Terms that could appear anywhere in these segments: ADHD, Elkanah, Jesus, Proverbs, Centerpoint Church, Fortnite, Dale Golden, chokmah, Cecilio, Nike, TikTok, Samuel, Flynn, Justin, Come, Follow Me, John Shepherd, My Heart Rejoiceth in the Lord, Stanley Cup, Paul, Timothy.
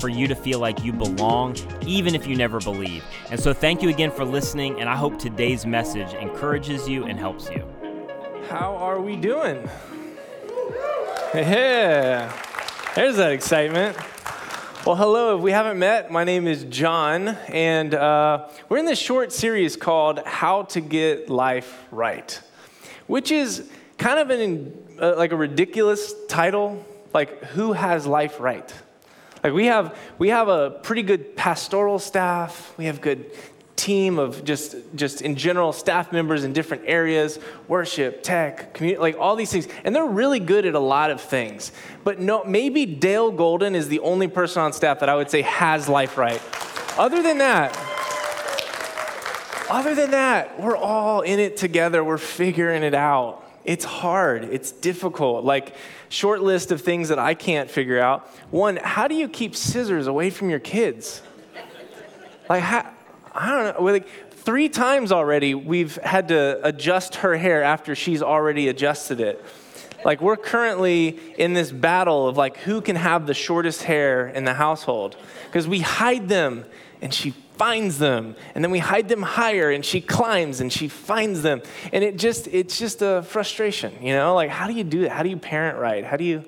for you to feel like you belong, even if you never believe. And so thank you again for listening, and I hope today's message encourages you and helps you. How are we doing? Yeah, there's that excitement. Well, hello, if we haven't met, my name is John, and we're in this short series called How to Get Life Right, which is kind of a ridiculous title, like who has life right? Like we have a pretty good pastoral staff, we have good team of just in general staff members in different areas, worship, tech, community, like all these things. And they're really good at a lot of things. But no, maybe Dale Golden is the only person on staff that I would say has life right. Other than that, we're all in it together. We're figuring it out. It's hard. It's difficult. Like, short list of things that I can't figure out. One, how do you keep scissors away from your kids? Like, how? I don't know, like 3 times already we've had to adjust her hair after she's already adjusted it. Like we're currently in this battle of like who can have the shortest hair in the household because we hide them and she finds them and then we hide them higher and she climbs and she finds them. And it's just a frustration, you know, like how do you do that? How do you parent right? How do you...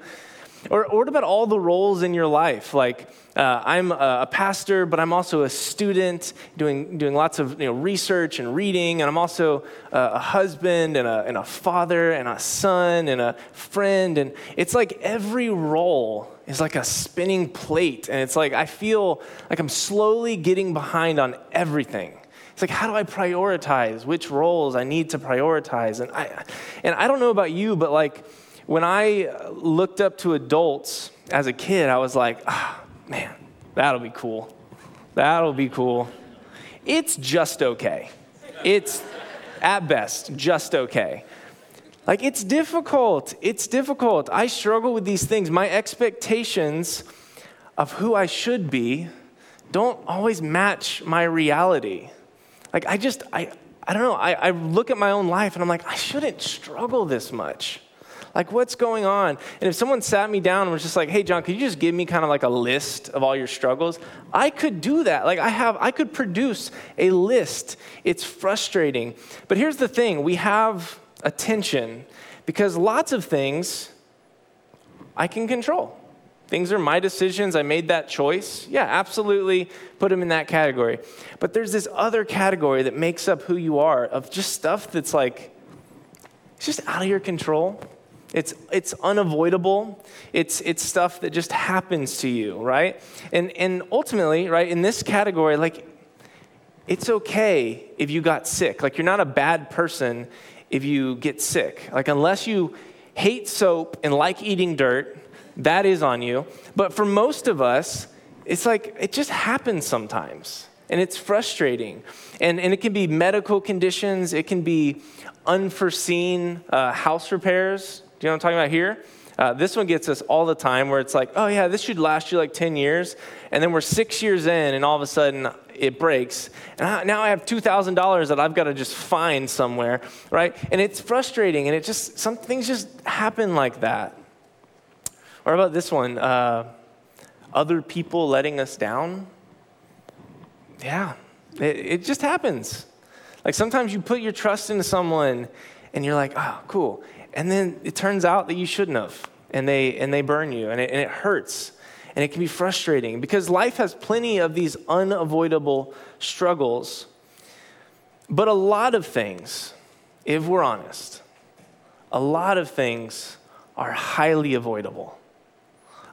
Or what about all the roles in your life? Like, I'm a pastor, but I'm also a student doing lots of research and reading, and I'm also a husband and a father and a son and a friend. And it's like every role is like a spinning plate, and it's like I feel like I'm slowly getting behind on everything. It's like, how do I prioritize which roles I need to prioritize? And I don't know about you, but like, when I looked up to adults as a kid, I was like, man, that'll be cool. That'll be cool. It's just okay. It's, at best, just okay. Like, it's difficult. It's difficult. I struggle with these things. My expectations of who I should be don't always match my reality. Like, I don't know. I look at my own life, and I'm like, I shouldn't struggle this much. Like, what's going on? And if someone sat me down and was just like, hey, John, could you just give me kind of like a list of all your struggles? I could do that. Like, I could produce a list. It's frustrating. But here's the thing. We have a tension because lots of things I can control. Things are my decisions. I made that choice. Yeah, absolutely. Put them in that category. But there's this other category that makes up who you are of just stuff that's like, it's just out of your control. It's unavoidable. It's stuff that just happens to you, right? And ultimately, right, in this category, like, it's okay if you got sick. Like, you're not a bad person if you get sick. Like, unless you hate soap and like eating dirt, that is on you. But for most of us, it's like, it just happens sometimes. And it's frustrating. And it can be medical conditions. It can be unforeseen house repairs. Do you know what I'm talking about here? This one gets us all the time where it's like, oh yeah, this should last you like 10 years. And then we're 6 years in and all of a sudden it breaks. And now I have $2,000 that I've got to just find somewhere, right? And it's frustrating and it just, some things just happen like that. Or about this one, other people letting us down. Yeah, it just happens. Like sometimes you put your trust into someone and you're like, oh, cool. And then it turns out that you shouldn't have, and they burn you, and it hurts, and it can be frustrating because life has plenty of these unavoidable struggles. But a lot of things, if we're honest, a lot of things are highly avoidable.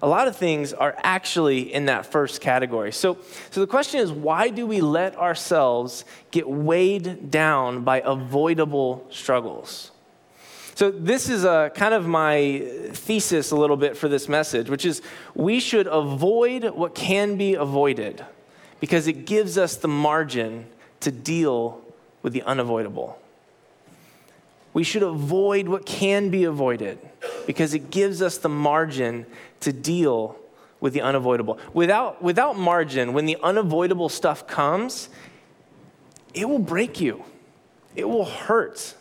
A lot of things are actually in that first category. So the question is, why do we let ourselves get weighed down by avoidable struggles? So this is kind of my thesis a little bit for this message, which is we should avoid what can be avoided because it gives us the margin to deal with the unavoidable. We should avoid what can be avoided because it gives us the margin to deal with the unavoidable. Without margin, when the unavoidable stuff comes, it will break you. It will hurt.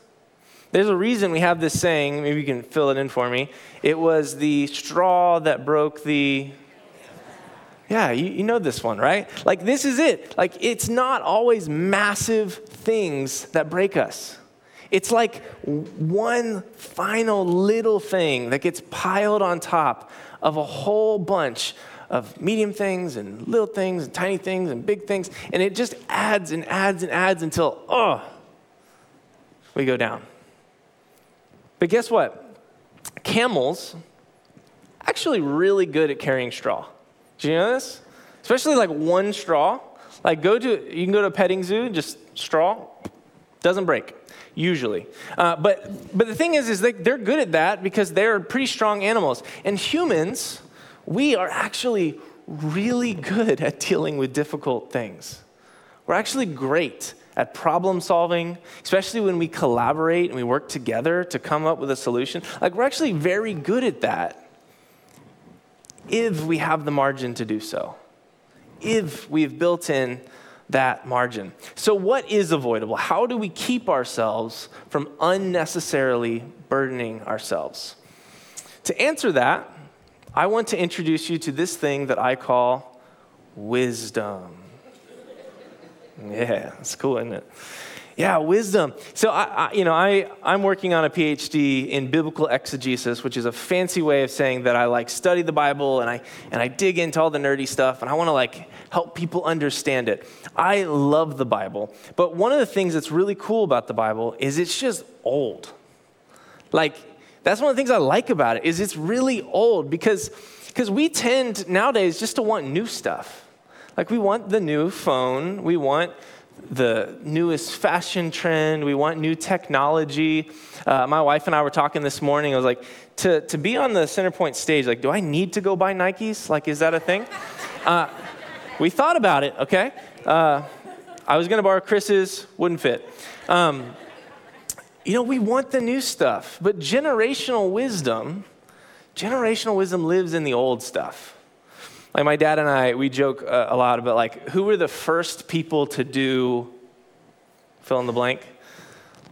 There's a reason we have this saying. Maybe you can fill it in for me. It was the straw that broke the... Yeah, you know this one, right? Like, this is it. Like, it's not always massive things that break us. It's like one final little thing that gets piled on top of a whole bunch of medium things and little things and tiny things and big things. And it just adds and adds and adds until, we go down. But guess what? Camels are actually really good at carrying straw. Do you know this? Especially like one straw. Like you can go to a petting zoo, just straw, doesn't break, usually. But the thing is they're good at that because they're pretty strong animals. And humans, we are actually really good at dealing with difficult things. We're actually great at problem solving, especially when we collaborate and we work together to come up with a solution. Like, we're actually very good at that if we have the margin to do so, if we've built in that margin. So what is avoidable? How do we keep ourselves from unnecessarily burdening ourselves? To answer that, I want to introduce you to this thing that I call wisdom. Yeah, that's cool, isn't it? Yeah, wisdom. So I'm working on a PhD in biblical exegesis, which is a fancy way of saying that I like study the Bible and I dig into all the nerdy stuff and I want to like help people understand it. I love the Bible, but one of the things that's really cool about the Bible is it's just old. Like, that's one of the things I like about it is it's really old because we tend nowadays just to want new stuff. Like, we want the new phone, we want the newest fashion trend, we want new technology. My wife and I were talking this morning. I was like, to be on the Centerpoint stage, like, do I need to go buy Nikes? Like, is that a thing? We thought about it, okay? I was going to borrow Chris's, wouldn't fit. We want the new stuff, but generational wisdom lives in the old stuff. Like, my dad and I, we joke a lot about, like, who were the first people to do, fill in the blank,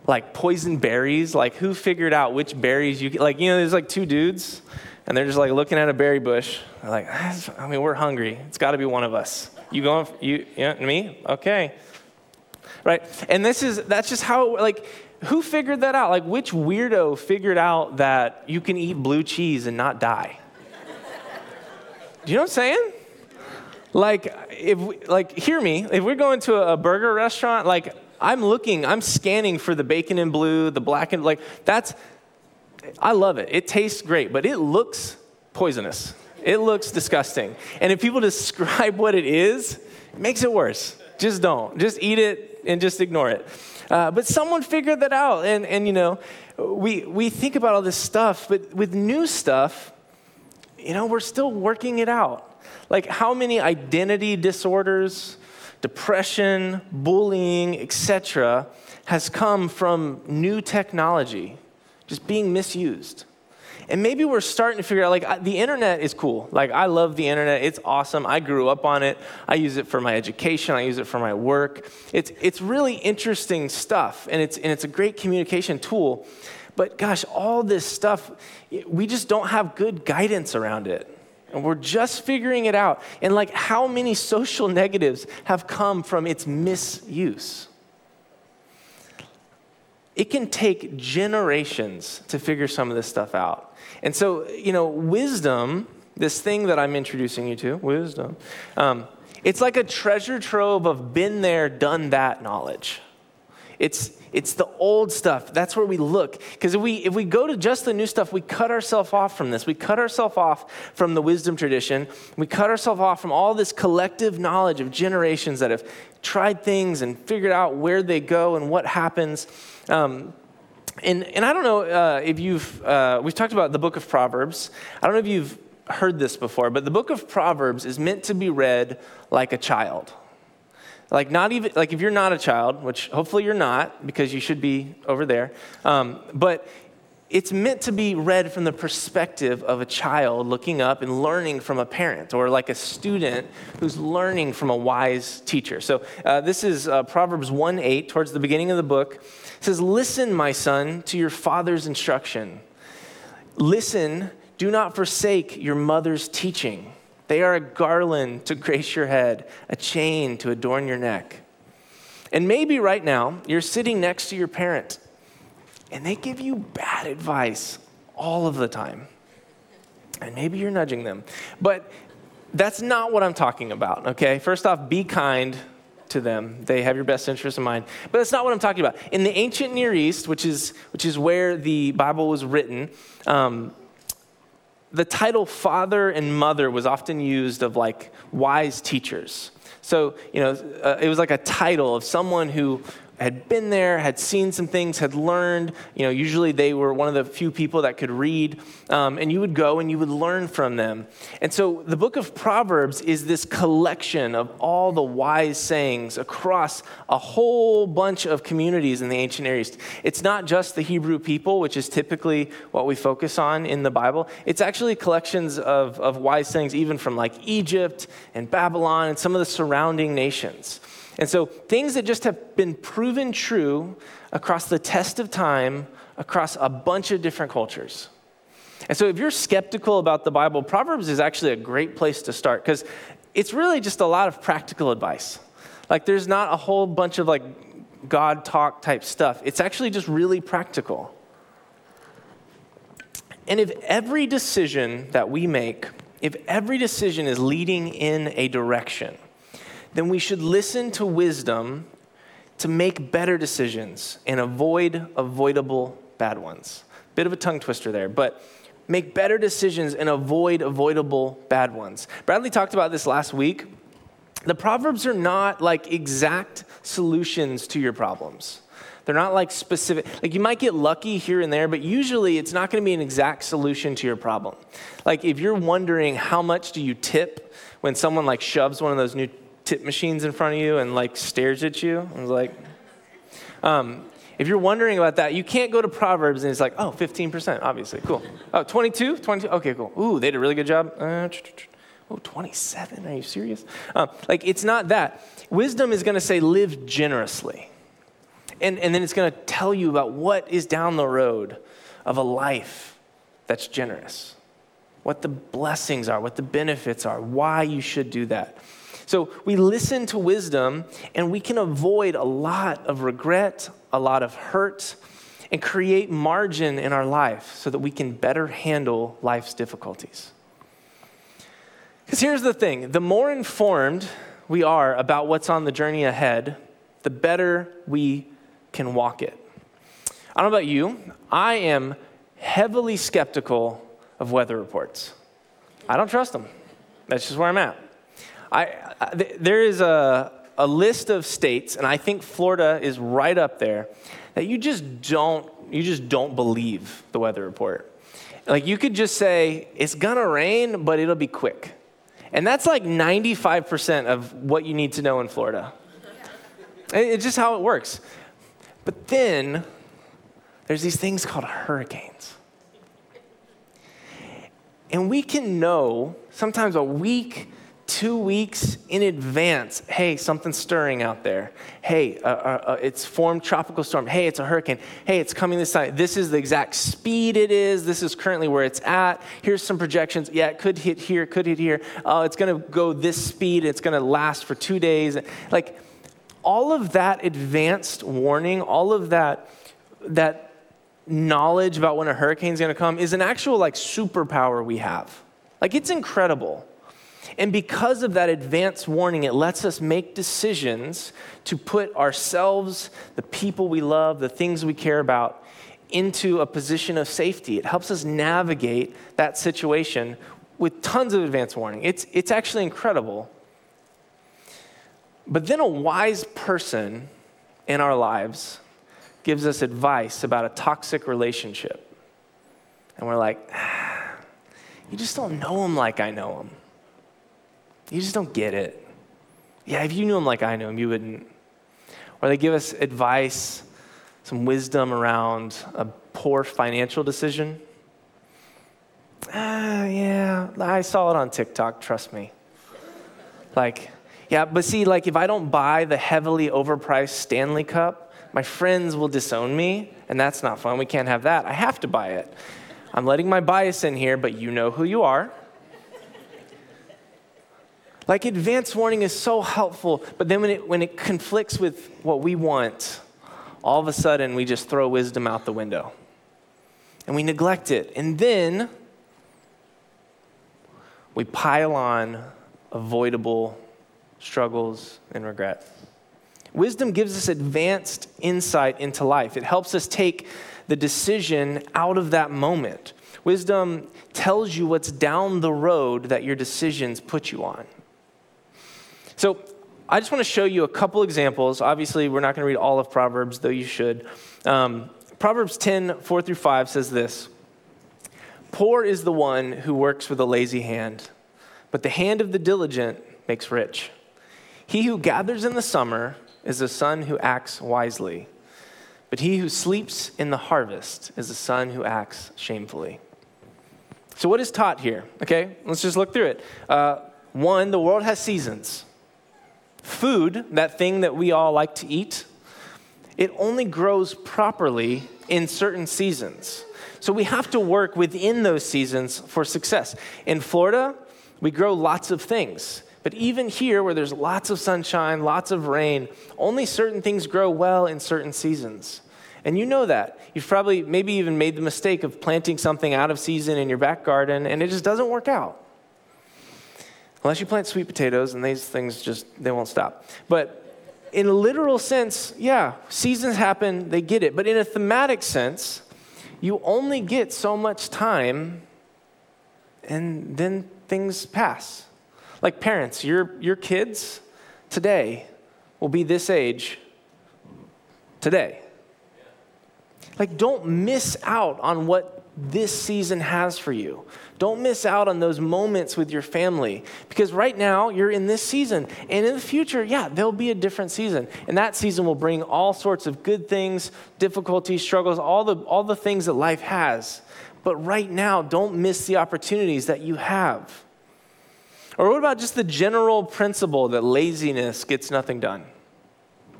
like, poison berries? Like, who figured out which berries you, like, there's, like, two dudes, and they're just, like, looking at a berry bush. They're like, we're hungry. It's got to be one of us. You going, me? Okay. Right? And that's just how, like, who figured that out? Like, which weirdo figured out that you can eat blue cheese and not die? Do you know what I'm saying? Like, hear me. If we're going to a burger restaurant, like, I'm scanning for the bacon and blue, the black and, like, I love it. It tastes great, but it looks poisonous. It looks disgusting. And if people describe what it is, it makes it worse. Just don't. Just eat it and just ignore it. But someone figured that out. And we think about all this stuff, but with new stuff, we're still working it out. Like, how many identity disorders, depression, bullying, etc., has come from new technology just being misused? And maybe we're starting to figure out, like, the internet is cool. Like, I love the internet. It's awesome. I grew up on it. I use it for my education. I use it for my work. It's really interesting stuff, and it's a great communication tool. But gosh, all this stuff, we just don't have good guidance around it. And we're just figuring it out. And like, how many social negatives have come from its misuse? It can take generations to figure some of this stuff out. And so, wisdom, this thing that I'm introducing you to, wisdom, it's like a treasure trove of been there, done that knowledge. It's the old stuff. That's where we look. Because if we go to just the new stuff, we cut ourselves off from this. We cut ourselves off from the wisdom tradition. We cut ourselves off from all this collective knowledge of generations that have tried things and figured out where they go and what happens. And I don't know if you've, we've talked about the book of Proverbs. I don't know if you've heard this before, but the book of Proverbs is meant to be read like a child. Like not even, like if you're not a child, which hopefully you're not because you should be over there. But it's meant to be read from the perspective of a child looking up and learning from a parent, or like a student who's learning from a wise teacher. So this is Proverbs 1:8, towards the beginning of the book. It says, "Listen, my son, to your father's instruction. Listen, do not forsake your mother's teaching. They are a garland to grace your head, a chain to adorn your neck." And maybe right now you're sitting next to your parent, and they give you bad advice all of the time. And maybe you're nudging them. But that's not what I'm talking about, okay? First off, be kind to them. They have your best interest in mind. But that's not what I'm talking about. In the ancient Near East, which is where the Bible was written, the title father and mother was often used of like wise teachers. So, it was like a title of someone who had been there, had seen some things, had learned. Usually they were one of the few people that could read, and you would go and you would learn from them. And so the book of Proverbs is this collection of all the wise sayings across a whole bunch of communities in the ancient Near East. It's not just the Hebrew people, which is typically what we focus on in the Bible. It's actually collections of wise sayings, even from like Egypt and Babylon and some of the surrounding nations. And so things that just have been proven true across the test of time, across a bunch of different cultures. And so if you're skeptical about the Bible, Proverbs is actually a great place to start, because it's really just a lot of practical advice. Like there's not a whole bunch of like God talk type stuff. It's actually just really practical. And if every decision that we make, if every decision is leading in a direction, then we should listen to wisdom to make better decisions and avoid avoidable bad ones. Bit of a tongue twister there, but make better decisions and avoid avoidable bad ones. Bradley talked about this last week. The Proverbs are not like exact solutions to your problems. They're not like specific, like you might get lucky here and there, but usually it's not going to be an exact solution to your problem. Like if you're wondering how much do you tip when someone like shoves one of those new tip machines in front of you and like stares at you. I was like, if you're wondering about that, you can't go to Proverbs and it's like, oh, 15%, obviously, cool. Oh, 22, okay, cool. Ooh, they did a really good job. 27, are you serious? Like it's not that. Wisdom is gonna say live generously. And then it's gonna tell you about what is down the road of a life that's generous, what the blessings are, what the benefits are, why you should do that. So we listen to wisdom and we can avoid a lot of regret, a lot of hurt, and create margin in our life so that we can better handle life's difficulties. Because here's the thing, the more informed we are about what's on the journey ahead, the better we can walk it. I don't know about you, I am heavily skeptical of weather reports. I don't trust them. That's just where I'm at. There is a list of states, and I think Florida is right up there, that you just don't believe the weather report. Like you could just say it's gonna rain, but it'll be quick, and that's like 95% of what you need to know in Florida. It's just how it works. But then there's these things called hurricanes, and we can know sometimes a week, 2 weeks in advance, hey, something's stirring out there. Hey, it's formed tropical storm. Hey, it's a hurricane. Hey, it's coming this time. This is the exact speed it is. This is currently where it's at. Here's some projections. Yeah, it could hit here, could hit here. It's going to go this speed. It's going to last for 2 days. Like all of that advanced warning, all of that knowledge about when a hurricane's going to come is an actual like superpower we have. Like it's incredible. And because of that advance warning, it lets us make decisions to put ourselves, the people we love, the things we care about, into a position of safety. It helps us navigate that situation with tons of advance warning. It's actually incredible. But then a wise person in our lives gives us advice about a toxic relationship. And we're like, you just don't know him like I know him. You just don't get it. Yeah, if you knew him like I know him, you wouldn't. Or they give us advice, some wisdom around a poor financial decision. Yeah, I saw it on TikTok, trust me. Like, yeah, but see, like if I don't buy the heavily overpriced Stanley Cup, my friends will disown me, and that's not fun. We can't have that. I have to buy it. I'm letting my bias in here, but you know who you are. Like advance warning is so helpful, but then when it conflicts with what we want, all of a sudden we just throw wisdom out the window and we neglect it. And then we pile on avoidable struggles and regret. Wisdom gives us advanced insight into life. It helps us take the decision out of that moment. Wisdom tells you what's down the road that your decisions put you on. So I just want to show you a couple examples. Obviously, we're not going to read all of Proverbs, though you should. Proverbs 10:4-5 says this, "Poor is the one who works with a lazy hand, but the hand of the diligent makes rich. He who gathers in the summer is a son who acts wisely, but he who sleeps in the harvest is a son who acts shamefully." So what is taught here? Okay, let's just look through it. One, the world has seasons. Food, that thing that we all like to eat, it only grows properly in certain seasons. So we have to work within those seasons for success. In Florida, we grow lots of things. But even here where there's lots of sunshine, lots of rain, only certain things grow well in certain seasons. And you know that. You've probably maybe even made the mistake of planting something out of season in your back garden and it just doesn't work out. Unless you plant sweet potatoes, and these things just, they won't stop. But in a literal sense, yeah, seasons happen, they get it. But in a thematic sense, you only get so much time, and then things pass. Like parents, your kids today will be this age today. Like, don't miss out on what this season has for you. Don't miss out on those moments with your family, because right now you're in this season, and in the future, yeah, there'll be a different season, and that season will bring all sorts of good things, difficulties, struggles, all the things that life has. But right now, don't miss the opportunities that you have. Or what about just the general principle that laziness gets nothing done?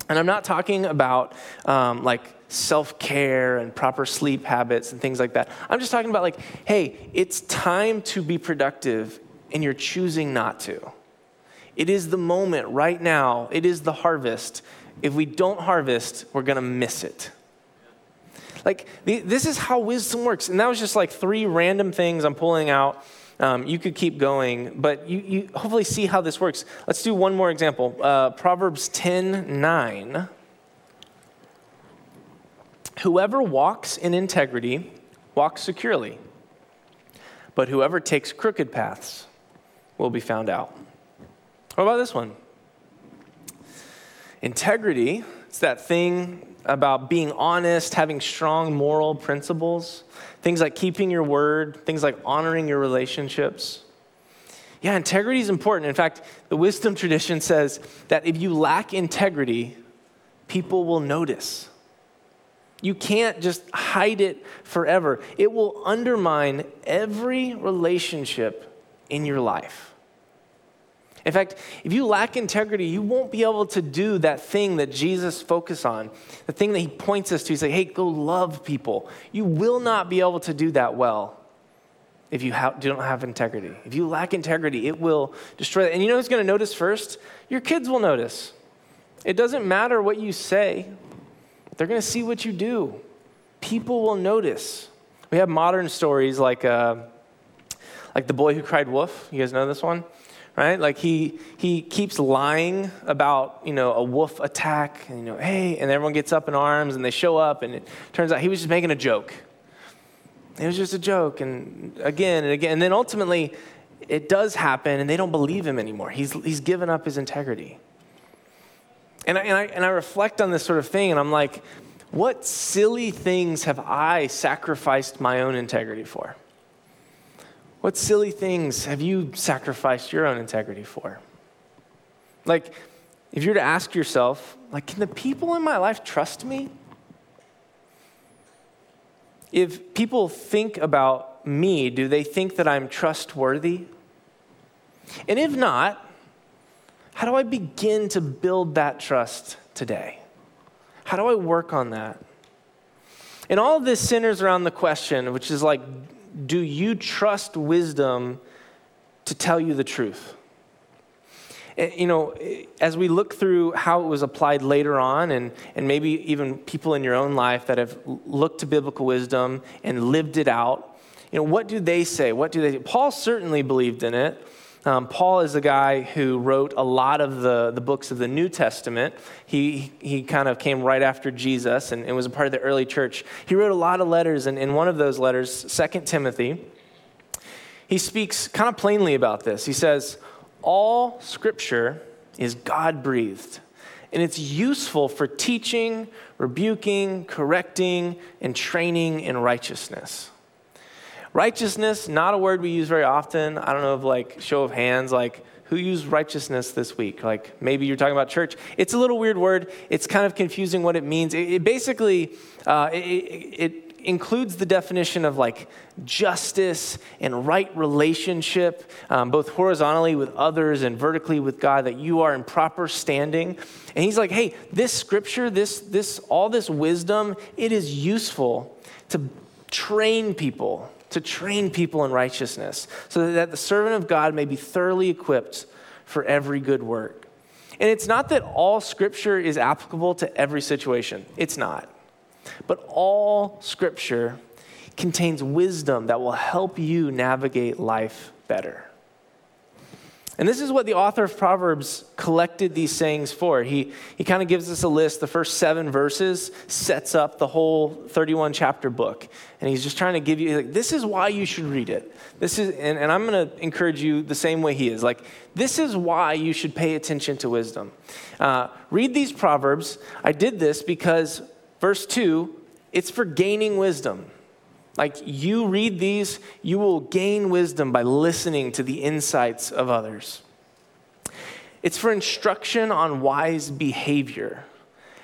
And I'm not talking about like self-care and proper sleep habits and things like that. I'm just talking about like, hey, it's time to be productive and you're choosing not to. It is the moment right now. It is the harvest. If we don't harvest, we're going to miss it. Like this is how wisdom works. And that was just like 3 random things I'm pulling out. You could keep going, but you hopefully see how this works. Let's do one more example. Proverbs 10:9. "Whoever walks in integrity walks securely, but whoever takes crooked paths will be found out." What about this one? Integrity, it's that thing about being honest, having strong moral principles, things like keeping your word, things like honoring your relationships. Yeah, integrity is important. In fact, the wisdom tradition says that if you lack integrity, people will notice. You can't just hide it forever. It will undermine every relationship in your life. In fact, if you lack integrity, you won't be able to do that thing that Jesus focused on, the thing that he points us to. He's like, hey, go love people. You will not be able to do that well if you don't have integrity. If you lack integrity, it will destroy it. And you know who's going to notice first? Your kids will notice. It doesn't matter what you say. They're going to see what you do. People will notice. We have modern stories like The Boy Who Cried Wolf. You guys know this one? Right? Like he keeps lying about, a wolf attack and, hey, and everyone gets up in arms and they show up and it turns out he was just making a joke. It was just a joke. And again and again. And then ultimately it does happen and they don't believe him anymore. He's given up his integrity. And I reflect on this sort of thing and I'm like, What silly things have I sacrificed my own integrity for? What silly things have you sacrificed your own integrity for? Like, if you're to ask yourself, like, can the people in my life trust me? If people think about me, do they think that I'm trustworthy? And if not, how do I begin to build that trust today? How do I work on that? And all of this centers around the question, which is like, do you trust wisdom to tell you the truth? You know, as we look through how it was applied later on, and maybe even people in your own life that have looked to biblical wisdom and lived it out, you know, what do they say? What do they? Paul certainly believed in it. Paul is the guy who wrote a lot of the books of the New Testament. He kind of came right after Jesus and was a part of the early church. He wrote a lot of letters, and in one of those letters, 2 Timothy, he speaks kind of plainly about this. He says, all Scripture is God-breathed, and it's useful for teaching, rebuking, correcting, and training in righteousness. Righteousness, not a word we use very often. I don't know if, like, show of hands, like, who used righteousness this week? Like, maybe you're talking about church. It's a little weird word. It's kind of confusing what it means. It basically, it includes the definition of, like, justice and right relationship, both horizontally with others and vertically with God, that you are in proper standing. And he's like, hey, this Scripture, this all this wisdom, it is useful to train people in righteousness, so that the servant of God may be thoroughly equipped for every good work. And it's not that all Scripture is applicable to every situation. It's not. But all Scripture contains wisdom that will help you navigate life better. And this is what the author of Proverbs collected these sayings for. He kind of gives us a list. The first 7 verses sets up the whole 31-chapter book. And he's just trying to give you, like, this is why you should read it. This is, and I'm going to encourage you the same way he is. Like, this is why you should pay attention to wisdom. Read these Proverbs. I did this because... Verse 2, it's for gaining wisdom. Like, you read these, you will gain wisdom by listening to the insights of others. It's for instruction on wise behavior.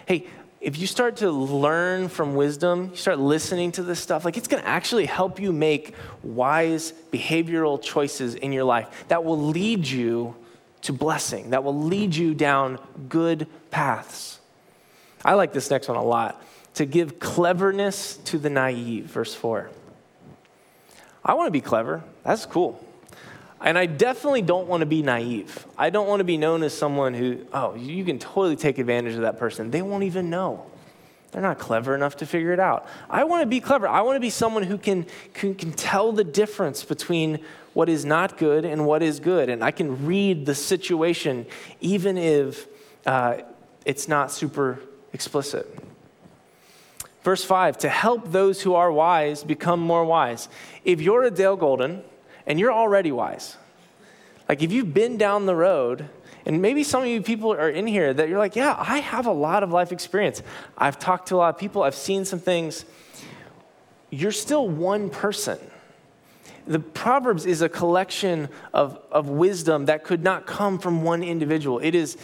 Hey, if you start to learn from wisdom, you start listening to this stuff, like, it's going to actually help you make wise behavioral choices in your life that will lead you to blessing, that will lead you down good paths. I like this next one a lot. To give cleverness to the naive, verse 4. I want to be clever. That's cool. And I definitely don't want to be naive. I don't want to be known as someone who, oh, you can totally take advantage of that person. They won't even know. They're not clever enough to figure it out. I want to be clever. I want to be someone who can tell the difference between what is not good and what is good. And I can read the situation even if it's not super explicit. Verse 5, to help those who are wise become more wise. If you're a Dale Golden and you're already wise, like, if you've been down the road, and maybe some of you people are in here that you're like, yeah, I have a lot of life experience. I've talked to a lot of people. I've seen some things. You're still one person. The Proverbs is a collection of wisdom that could not come from one individual. It is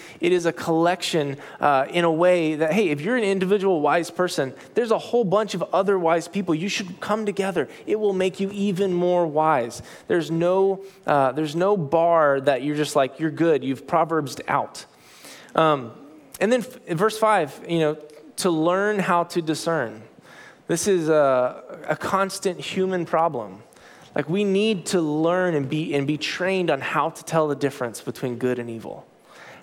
a collection in a way that, hey, if you're an individual wise person, there's a whole bunch of other wise people. You should come together. It will make you even more wise. There's no bar that you're just like, you're good. You've Proverbsed out. And then verse 5, you know, to learn how to discern. This is a constant human problem. Like, we need to learn and be trained on how to tell the difference between good and evil.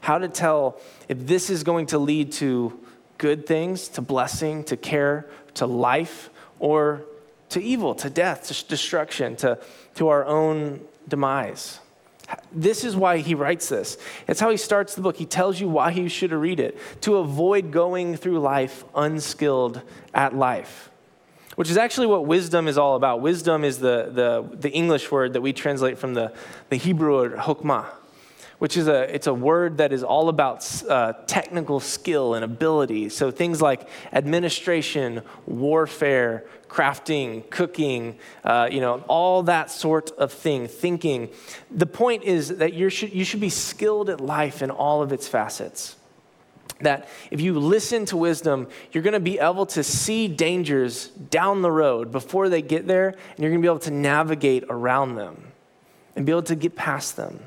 How to tell if this is going to lead to good things, to blessing, to care, to life, or to evil, to death, to destruction, to our own demise. This is why he writes this. It's how he starts the book. He tells you why you should read it, to avoid going through life unskilled at life. Which is actually what wisdom is all about. Wisdom is the English word that we translate from the Hebrew word chokmah, which is a word that is all about technical skill and ability. So things like administration, warfare, crafting, cooking, all that sort of thing, thinking. The point is that you should be skilled at life in all of its facets. That if you listen to wisdom, you're going to be able to see dangers down the road before they get there, and you're going to be able to navigate around them and be able to get past them.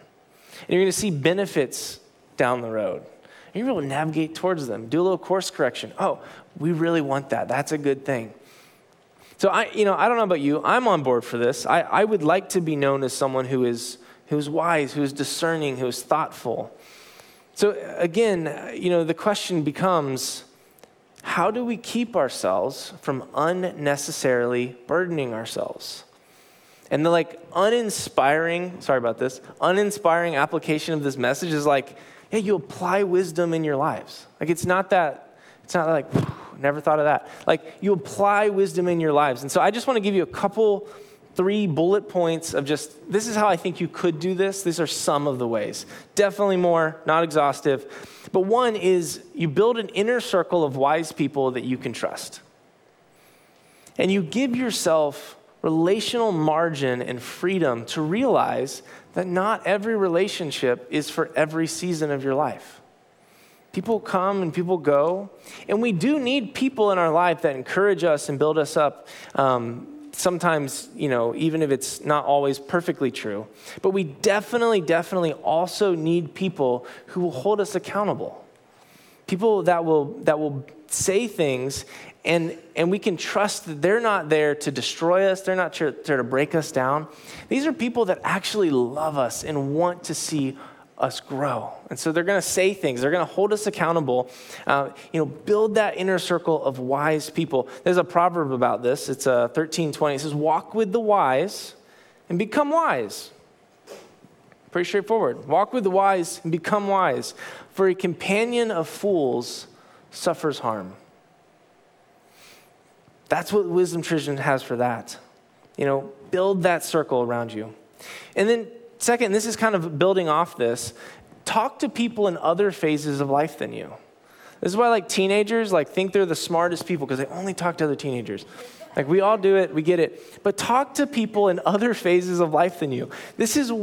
And you're going to see benefits down the road. And you're going to be able to navigate towards them, do a little course correction. Oh, we really want that. That's a good thing. So I don't know about you. I'm on board for this. I would like to be known as someone who is wise, who is discerning, who is thoughtful. So again, the question becomes, how do we keep ourselves from unnecessarily burdening ourselves? And the uninspiring application of this message is you apply wisdom in your lives. Never thought of that. You apply wisdom in your lives. And so I just want to give you three bullet points of just, this is how I think you could do this. These are some of the ways. Definitely more, not exhaustive. But one is you build an inner circle of wise people that you can trust. And you give yourself relational margin and freedom to realize that not every relationship is for every season of your life. People come and people go. And we do need people in our life that encourage us and build us up. Sometimes, even if it's not always perfectly true. But we definitely also need people who will hold us accountable. People that will say things and we can trust that they're not there to destroy us. They're not there to break us down. These are people that actually love us and want to see us grow. And so they're going to say things. They're going to hold us accountable. Build that inner circle of wise people. There's a proverb about this. It's 13:20. It says, walk with the wise and become wise. Pretty straightforward. Walk with the wise and become wise. For a companion of fools suffers harm. That's what wisdom tradition has for that. Build that circle around you. And then second, this is kind of building off this, talk to people in other phases of life than you. This is why teenagers think they're the smartest people because they only talk to other teenagers. We all do it, we get it. But talk to people in other phases of life than you. This is the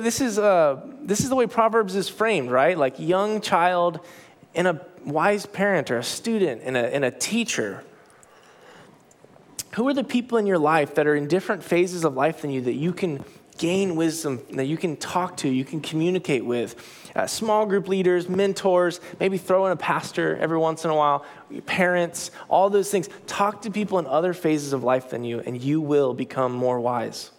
way Proverbs is framed, right? Young child and a wise parent or a student and a teacher. Who are the people in your life that are in different phases of life than you that you can gain wisdom, that you can talk to, you can communicate with? Small group leaders, mentors, maybe throw in a pastor every once in a while, parents, all those things. Talk to people in other phases of life than you, and you will become more wise.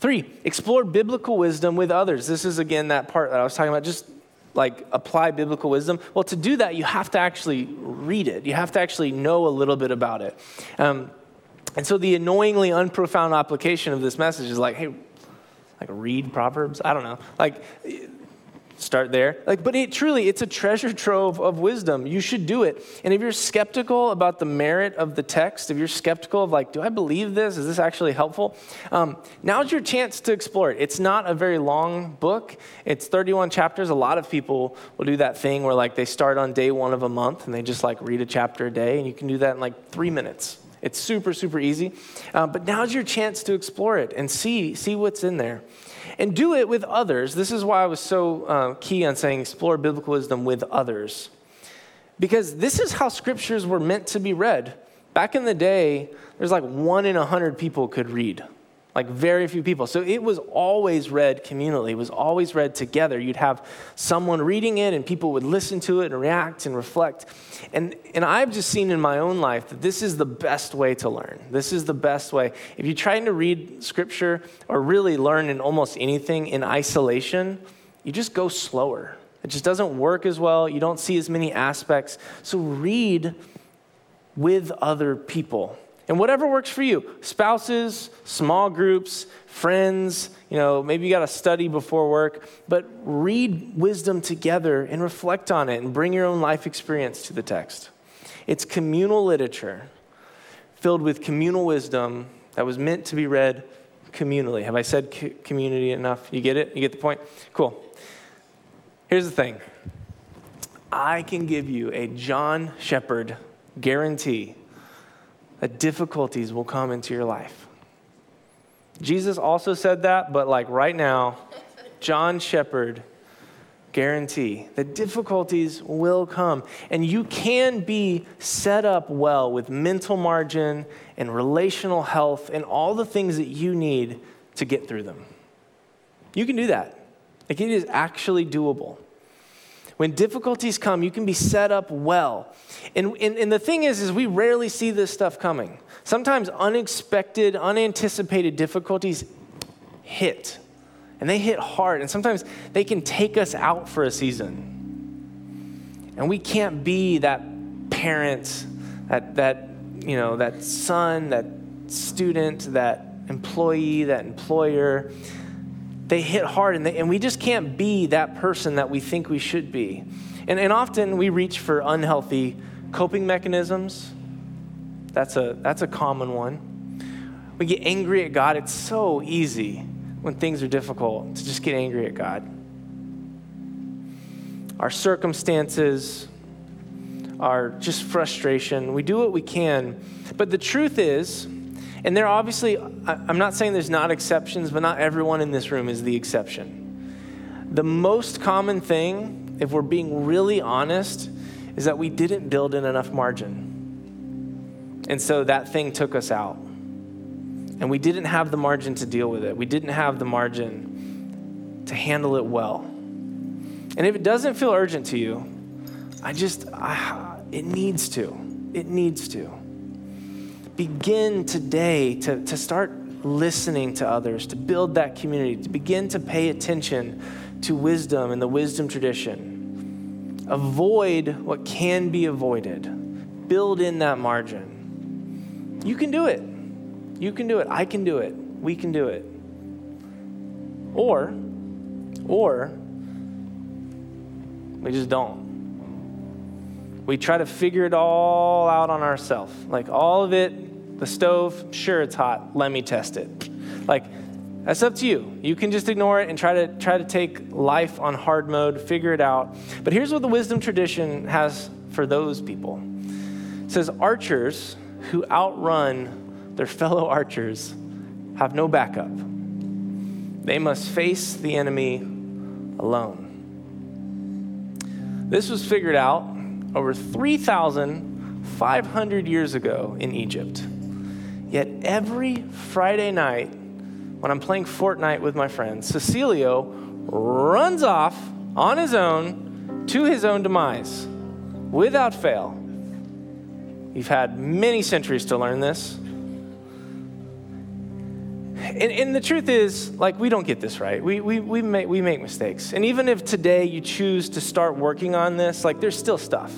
3, explore biblical wisdom with others. This is, again, that part that I was talking about, just apply biblical wisdom. Well, to do that, you have to actually read it. You have to actually know a little bit about it. And so the annoyingly unprofound application of this message is read Proverbs. I don't know. Start there. But it's a treasure trove of wisdom. You should do it. And if you're skeptical about the merit of the text, if you're skeptical of do I believe this? Is this actually helpful? Now's your chance to explore it. It's not a very long book. It's 31 chapters. A lot of people will do that thing where they start on day 1 of a month and they just read a chapter a day. And you can do that in 3 minutes. It's super, super easy. But now's your chance to explore it and see what's in there. And do it with others. This is why I was so key on saying explore biblical wisdom with others. Because this is how scriptures were meant to be read. Back in the day, there's 1 in 100 people could read. Very few people. So it was always read communally. It was always read together. You'd have someone reading it and people would listen to it and react and reflect. And I've just seen in my own life that this is the best way to learn. This is the best way. If you're trying to read scripture or really learn in almost anything in isolation, you just go slower. It just doesn't work as well. You don't see as many aspects. So read with other people. And whatever works for you, spouses, small groups, friends, maybe you got to study before work, but read wisdom together and reflect on it and bring your own life experience to the text. It's communal literature filled with communal wisdom that was meant to be read communally. Have I said community enough? You get it? You get the point? Cool. Here's the thing. I can give you a John Shepherd guarantee that difficulties will come into your life. Jesus also said that, but like right now, John Shepherd guarantee that difficulties will come. And you can be set up well with mental margin and relational health and all the things that you need to get through them. You can do that. Like, it is actually doable. When difficulties come, you can be set up well. And the thing is we rarely see this stuff coming. Sometimes unexpected, unanticipated difficulties hit. And they hit hard. And sometimes they can take us out for a season. And we can't be that parent, that son, that student, that employee, that employer. They hit hard, and we just can't be that person that we think we should be. And often we reach for unhealthy coping mechanisms. That's a common one. We get angry at God. It's so easy when things are difficult to just get angry at God. Our circumstances, our just frustration, we do what we can. But the truth is, and there obviously, I'm not saying there's not exceptions, but not everyone in this room is the exception. The most common thing, if we're being really honest, is that we didn't build in enough margin. And so that thing took us out. And we didn't have the margin to deal with it. We didn't have the margin to handle it well. And if it doesn't feel urgent to you, it needs to. It needs to. Begin today to start listening to others, to build that community, to begin to pay attention to wisdom and the wisdom tradition. Avoid what can be avoided. Build in that margin. You can do it. You can do it. I can do it. We can do it. Or we just don't. We try to figure it all out on ourselves. Like, all of it, the stove, sure, it's hot. Let me test it. Like, that's up to you. You can just ignore it and try to take life on hard mode, figure it out. But here's what the wisdom tradition has for those people. It says, archers who outrun their fellow archers have no backup. They must face the enemy alone. This was figured out over 3,500 years ago in Egypt. Yet every Friday night when I'm playing Fortnite with my friends, Cecilio runs off on his own to his own demise without fail. You've had many centuries to learn this. And the truth is, like, we don't get this right. We make mistakes. And even if today you choose to start working on this, like, there's still stuff.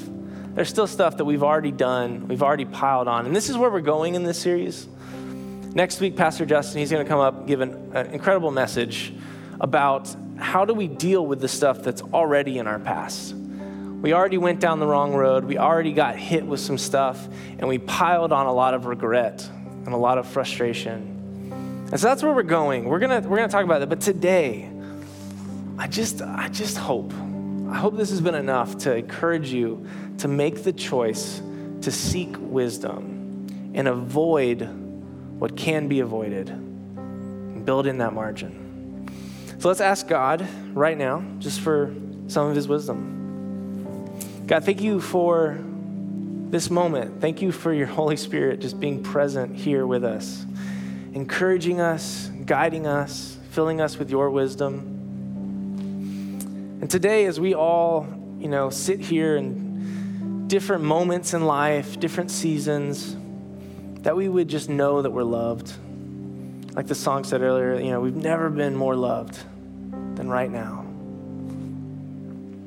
There's still stuff that we've already done, we've already piled on. And this is where we're going in this series. Next week, Pastor Justin, he's going to come up and give an incredible message about how do we deal with the stuff that's already in our past. We already went down the wrong road. We already got hit with some stuff. And we piled on a lot of regret and a lot of frustration. And so that's where we're going. We're gonna talk about that. But today, I just hope. I hope this has been enough to encourage you to make the choice to seek wisdom and avoid what can be avoided and build in that margin. So let's ask God right now just for some of his wisdom. God, thank you for this moment. Thank you for your Holy Spirit just being present here with us, encouraging us, guiding us, filling us with your wisdom. And today, as we all, sit here in different moments in life, different seasons, that we would just know that we're loved. Like the song said earlier, we've never been more loved than right now.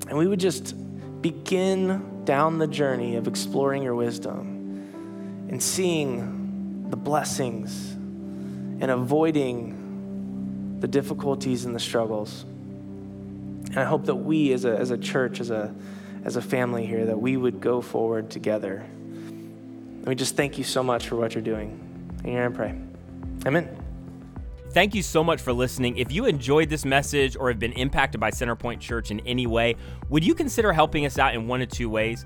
And we would just begin down the journey of exploring your wisdom and seeing the blessings and avoiding the difficulties and the struggles. And I hope that we as a church, as a family here, that we would go forward together. And we just thank you so much for what you're doing. And you're going to pray. Amen. Thank you so much for listening. If you enjoyed this message or have been impacted by Centerpoint Church in any way, would you consider helping us out in one of two ways?